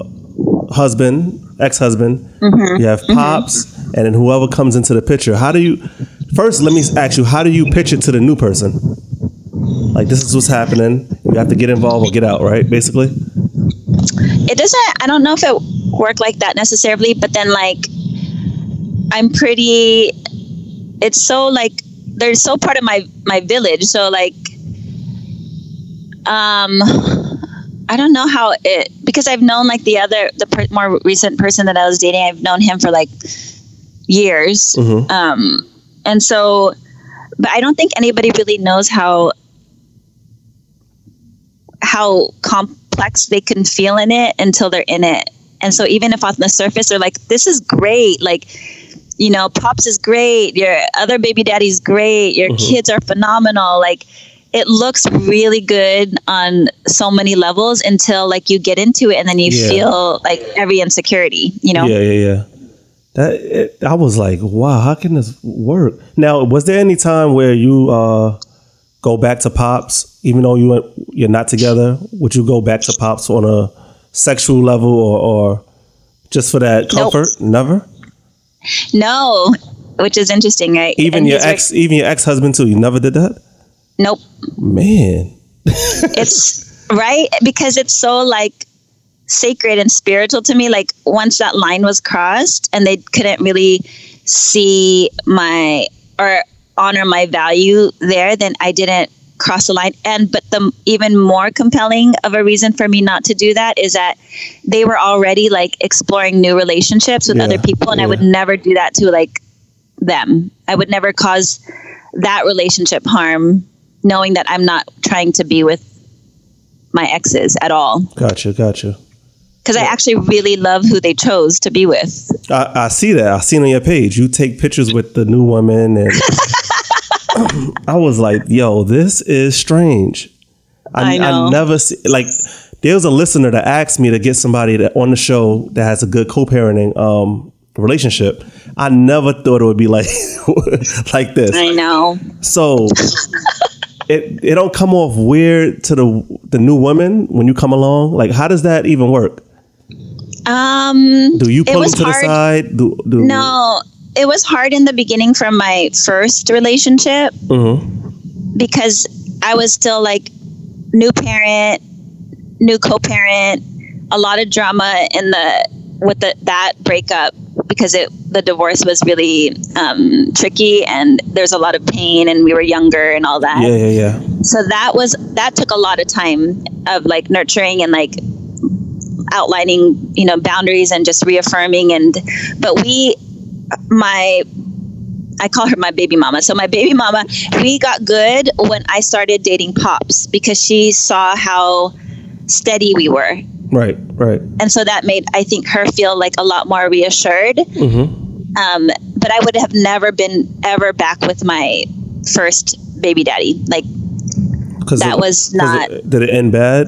husband, ex-husband, mm-hmm. you have Pops mm-hmm. and then whoever comes into the picture. How do you, first, let me ask you, how do you pitch it to the new person? Like, this is what's happening. You have to get involved or get out, right? Basically? It doesn't, I don't know if it worked like that necessarily, but then like, I'm pretty, it's so like, they're so part of my, my village. So like, um, I don't know how it, because I've known like the other, the per- more recent person that I was dating, I've known him for like years. Mm-hmm. Um, and so, but I don't think anybody really knows how, how complex they can feel in it until they're in it. And so even if on the surface they're like, this is great, like, you know, Pops is great, your other baby daddy's great, your mm-hmm. kids are phenomenal, like it looks really good on so many levels until like you get into it and then you yeah. feel like every insecurity, you know? Yeah, yeah, yeah. That it, I was like, wow, how can this work? Now, was there any time where you uh go back to Pops, even though you went, you're not together? Would you go back to Pops on a sexual level or, or just for that comfort? Nope. Never? No, which is interesting, right? Even and your ex, are... even your ex-husband too. You never did that? Nope. Man, it's right because it's so like sacred and spiritual to me. Like once that line was crossed, and they couldn't really see my or honor my value there, then I didn't cross the line. And but the even more compelling of a reason for me not to do that is that they were already like exploring new relationships with yeah, other people, and yeah. I would never do that to like them. I would never cause that relationship harm, knowing that I'm not trying to be with my exes at all. Gotcha, gotcha. Because yeah. I actually really love who they chose to be with. I, I see that. I seen on your page you take pictures with the new woman, and I was like, "Yo, this is strange." I, I, know. I never see, like. There was a listener that asked me to get somebody that on the show that has a good co-parenting um, relationship. I never thought it would be like like this. I know. So. It it don't come off weird to the the new woman when you come along? Like, how does that even work? Um, do you pull them to hard. the side? Do, do no, it was hard in the beginning from my first relationship mm-hmm. because I was still like new parent, new co-parent, a lot of drama in the with the, that breakup because it the divorce was really um, tricky and there's a lot of pain and we were younger and all that. Yeah, yeah, yeah. So that was, that took a lot of time of like nurturing and like outlining, you know, boundaries and just reaffirming. And, but we, my, I call her my baby mama. So my baby mama, we got good when I started dating Pops because she saw how steady we were. Right, right. And so that made, I think, her feel like a lot more reassured. Mm-hmm. Um, but I would have never been ever back with my first baby daddy. Like, that it, was not... It, did it end bad?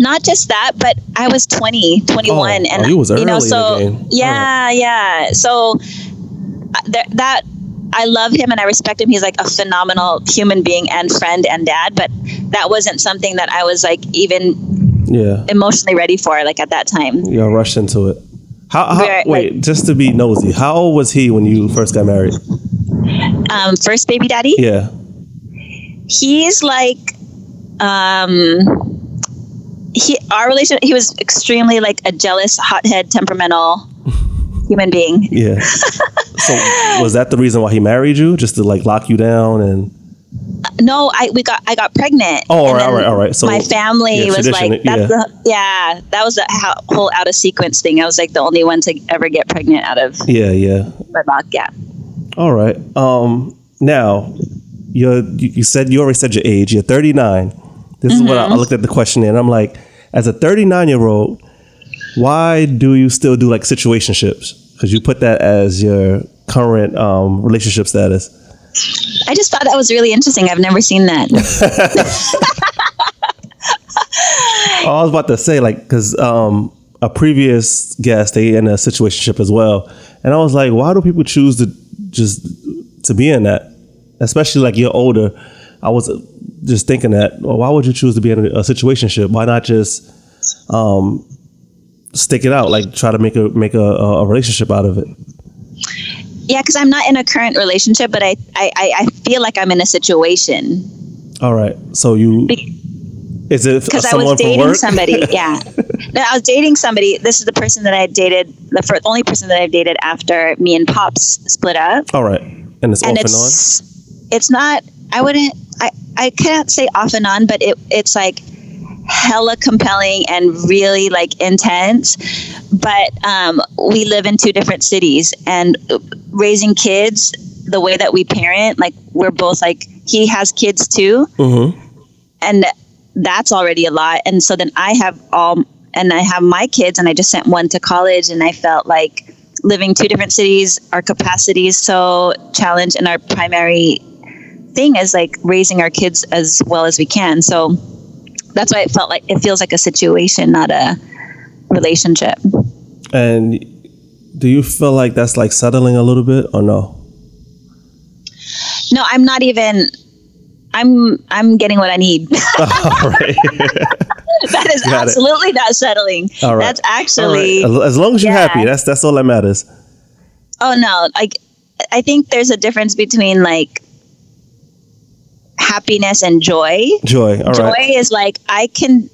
Not just that, but I was twenty, twenty-one. Oh, and oh, you was early you know, so, in the game. Yeah, right. yeah. So th- that... I love him and I respect him. He's like a phenomenal human being and friend and dad. But that wasn't something that I was like even... Yeah, emotionally ready for like at that time. Yeah, rushed into it. How? how Where, wait, like, just to be nosy, how old was he when you first got married? Um, first baby daddy. Yeah, he's like, um, he our relation. He was extremely like a jealous, hothead, temperamental human being. Yeah. So was that the reason why he married you? Just to like lock you down and. No, I we got I got pregnant. Oh, all right, all right, all right. So my family yeah, was like, that's yeah. The, yeah, that was the whole out of sequence thing. I was like the only one to ever get pregnant out of. Yeah, yeah. Wedlock, yeah. All right. Um. Now, you you said you already said your age. You're thirty-nine. This mm-hmm. is what I, I looked at the questionnaire, and I'm like, as a thirty-nine year old, why do you still do like situationships? Because you put that as your current um, relationship status. I just thought that was really interesting. I've never seen that. I was about to say, like, because um, a previous guest, they in a situationship as well. And I was like, why do people choose to just to be in that? Especially like you're older. I was just thinking that, well, why would you choose to be in a situationship? Why not just um, stick it out? Like try to make a make a, a relationship out of it. Yeah, because I'm not in a current relationship, but I, I, I feel like I'm in a situation. All right. So you... Be- is it someone from work? Because I was dating somebody, yeah. No, I was dating somebody. This is the person that I dated, the first, only person that I've dated after me and Pops split up. All right. And it's and off it's, and on? It's not... I wouldn't... I, I can't say off and on, but it it's like hella compelling and really like intense. But um, we live in two different cities and... raising kids the way that we parent, like we're both like he has kids too mm-hmm. and that's already a lot. And so then I have all and I have my kids and I just sent one to college and I felt like living two different cities, our capacity is so challenged and our primary thing is like raising our kids as well as we can. So that's why it felt like it feels like a situation, not a relationship. And do you feel like that's like settling a little bit or no? No, I'm not even, I'm I'm getting what I need. All right. That is Got absolutely it. Not settling. All right. That's actually. All right. As long as you're yeah. happy, that's that's all that matters. Oh no, like I think there's a difference between like happiness and joy. Joy, all joy right. Joy is like, I can,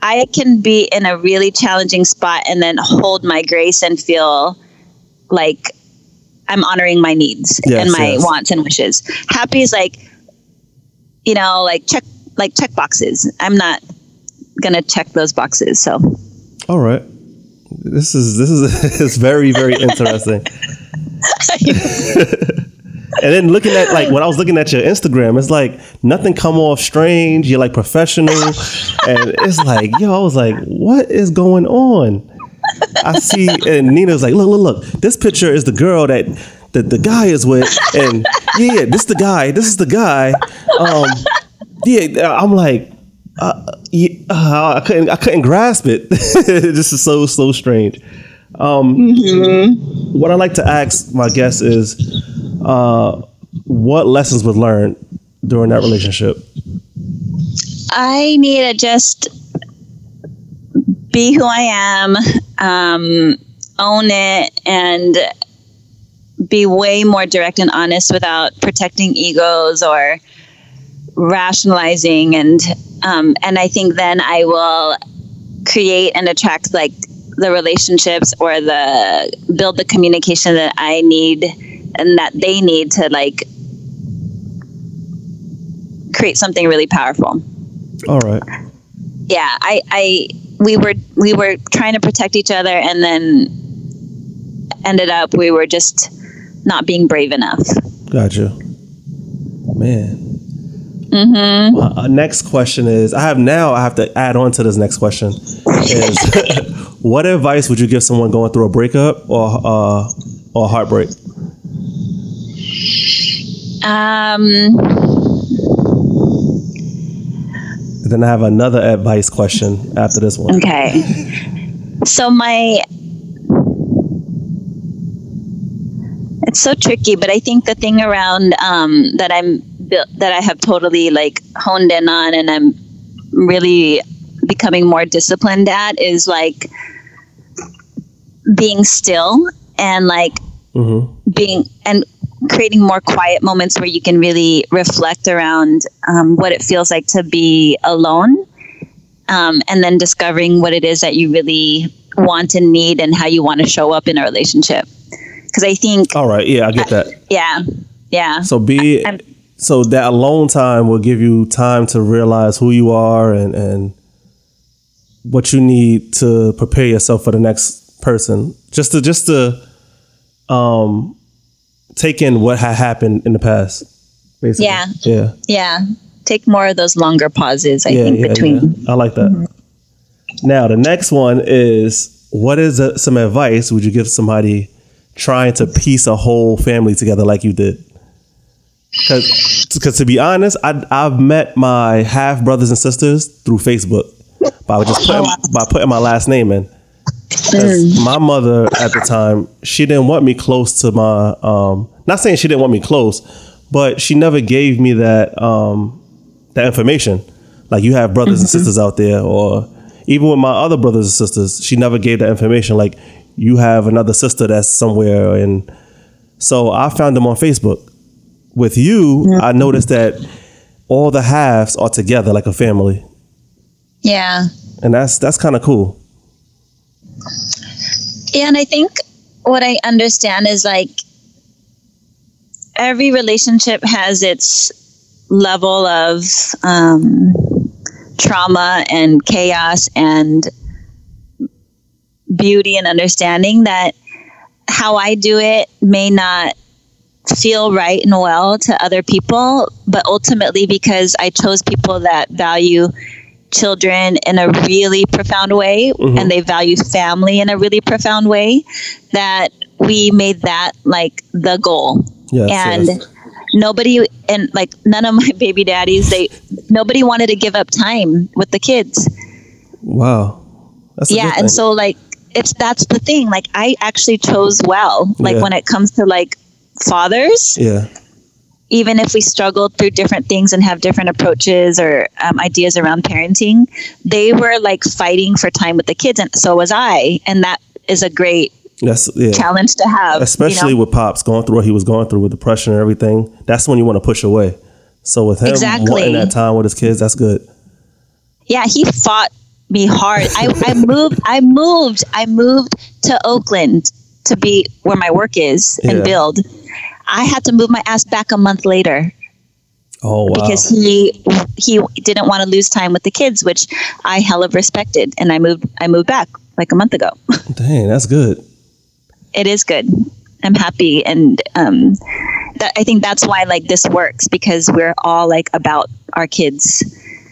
I can be in a really challenging spot and then hold my grace and feel like I'm honoring my needs yes, and my yes. wants and wishes. Happy is like, you know, like check, like check boxes. I'm not going to check those boxes. So. All right. This is, this is, it's very, very interesting. And then looking at, like, when I was looking at your Instagram, it's like nothing come off strange. You're like professional. And it's like, yo, I was like, what is going on? I see, and Nina's like, look, look, look, this picture is the girl that, that the guy is with. And yeah, this is the guy. This is the guy. Um, yeah, I'm like, uh, yeah, uh, I couldn't, I couldn't grasp it. This is so, so strange. Um, mm-hmm. What I like to ask my guests is, uh, what lessons were learned during that relationship? I need to just be who I am, um, own it, and be way more direct and honest without protecting egos or rationalizing. And, um, and I think then I will create and attract like the relationships or the build the communication that I need and that they need to like create something really powerful. All right. Yeah. I, I, we were, we were trying to protect each other, and then ended up, we were just not being brave enough. Gotcha. Man. Mm-hmm. My next question is, I have now, I have to add on to this next question is, what advice would you give someone going through a breakup or, uh, or heartbreak? Um, then I have another advice question after this one. Okay. So my, it's so tricky, but I think the thing around, um, that I'm, that I have totally like honed in on and I'm really becoming more disciplined at is like being still and like mm-hmm. being and creating more quiet moments where you can really reflect around um, what it feels like to be alone, um, and then discovering what it is that you really want and need and how you want to show up in a relationship. Because I think... All right. Yeah, I get that. I, yeah. Yeah. So be... I, So that alone time will give you time to realize who you are and, and what you need to prepare yourself for the next person. Just to just to um, take in what had happened in the past. Basically. Yeah. Yeah. Yeah. Take more of those longer pauses, I yeah, think, yeah, between. Yeah. I like that. Mm-hmm. Now, the next one is, what is a, some advice would you give somebody trying to piece a whole family together like you did? Cause, cause to be honest, I, I've met my half brothers and sisters through Facebook by just putting, by putting my last name in. Mm. My mother at the time, she didn't want me close to my. Um, not saying she didn't want me close, but she never gave me that um, that information. Like, you have brothers mm-hmm. and sisters out there, or even with my other brothers and sisters, she never gave that information. Like, you have another sister that's somewhere, and so I found them on Facebook. With you, mm-hmm. I noticed that all the halves are together like a family. Yeah. And that's that's kind of cool. Yeah, and I think what I understand is like every relationship has its level of um, trauma and chaos and beauty and understanding that how I do it may not feel right and well to other people, but ultimately because I chose people that value children in a really profound way mm-hmm. and they value family in a really profound way, that we made that like the goal. Yes, and yes. nobody and like none of my baby daddies, they nobody wanted to give up time with the kids. Wow. That's a yeah. And so like it's that's the thing. Like I actually chose well. Like yeah. when it comes to like fathers, yeah. even if we struggle through different things and have different approaches or um, ideas around parenting, they were like fighting for time with the kids, and so was I. And that is a great That's, yeah. challenge to have, especially you know? With Pops going through what he was going through with depression and everything. That's when you want to push away. So with him exactly. wanting that time with his kids, that's good. Yeah, he fought me hard. I, I moved. I moved. I moved to Oakland to be where my work is yeah. and build. I had to move my ass back a month later. Oh, wow. Because he he didn't want to lose time with the kids, which I hell of respected. And I moved I moved back like a month ago. Dang, that's good. It is good. I'm happy. And um, that, I think that's why like this works, because we're all like about our kids.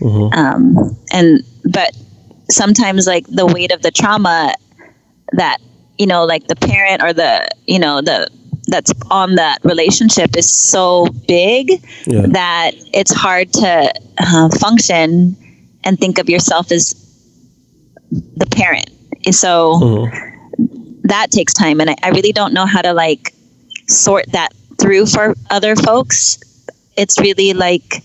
Mm-hmm. Um, and but sometimes like the weight of the trauma that, you know, like the parent or the, you know, the that's on that relationship is so big yeah. that it's hard to uh, function and think of yourself as the parent. And so mm-hmm. that takes time. And I, I really don't know how to like sort that through for other folks. It's really like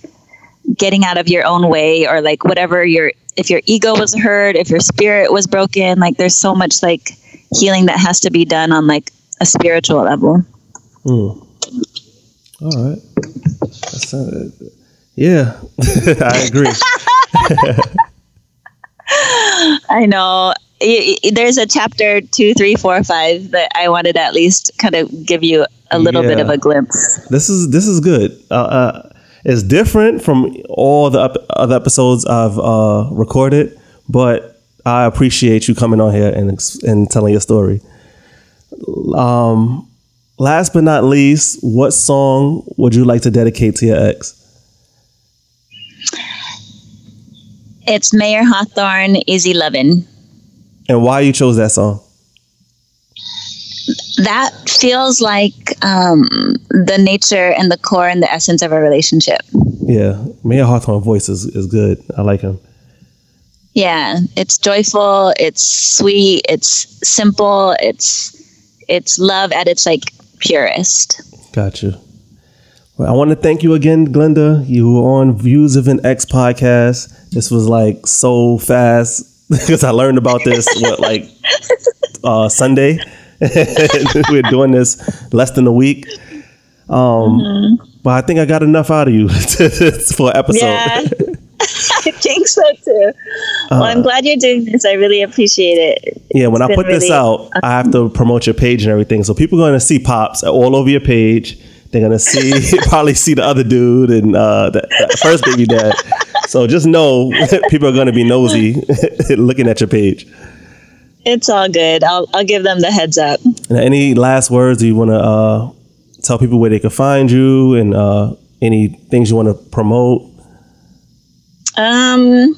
getting out of your own way, or like whatever your, if your ego was hurt, if your spirit was broken, like there's so much like healing that has to be done on like a spiritual level. Mm. All right. That sounded, yeah, I agree. I know. There's a chapter two, three, four, five that I wanted to at least kind of give you a little yeah. bit of a glimpse. This is this is good. Uh, uh, it's different from all the up, other episodes I've uh, recorded, but I appreciate you coming on here and and telling your story. Um, last but not least, what song would you like to dedicate to your ex? It's Mayor Hawthorne, Easy Lovin'. And why you chose that song? That feels like um, the nature and the core and the essence of our relationship. Yeah, Mayor Hawthorne's voice is, is good. I like him. Yeah, it's joyful, it's sweet, it's simple, it's it's love at its like purest. Gotcha. Well, I want to thank you again, Glenda. You were on Views of an Ex podcast. This was like so fast because I learned about this what like uh, Sunday. We're doing this less than a week. Um, mm-hmm. But I think I got enough out of you for an episode. Yeah. I think so too. Uh, well, I'm glad you're doing this. I really appreciate it. Yeah, when it's I put really this out, awesome. I have to promote your page and everything. So people are going to see Pops all over your page. They're going to see, probably see the other dude and uh, the, the first baby dad. So just know people are going to be nosy looking at your page. It's all good. I'll I'll give them the heads up. And any last words do you want to uh, tell people where they can find you, and uh, any things you want to promote? Um,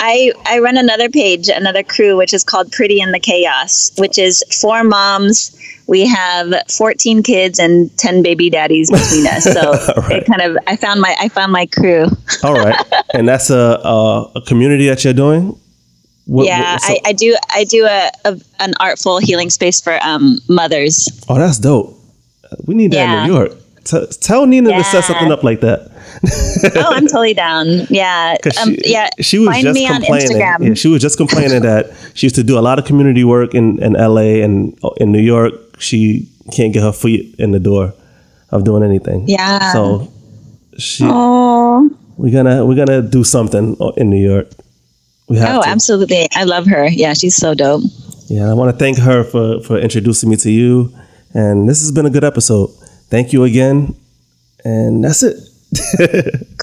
I I run another page, another crew, which is called Pretty in the Chaos, which is four moms. We have fourteen kids and ten baby daddies between us. So right. it kind of I found my I found my crew. All right, and that's a a, a community that you're doing. What, yeah, what, so? I, I do. I do a, a an artful healing space for um, mothers. Oh, that's dope. We need that yeah. in New York. T- tell Nina yeah. to set something up like that. Oh, I'm totally down. Yeah, um, she, yeah. She was Find just me complaining. On Instagram. Yeah, she was just complaining that she used to do a lot of community work in, in L A and in New York. She can't get her feet in the door of doing anything. Yeah. So she. Oh. We're gonna we're gonna do something in New York. Oh, to. Absolutely. I love her. Yeah, she's so dope. Yeah, I want to thank her for, for introducing me to you. And this has been a good episode. Thank you again. And that's it.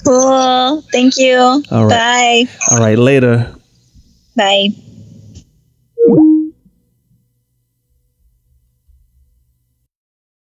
Cool. Thank you. All right. Bye. All right. Later. Bye.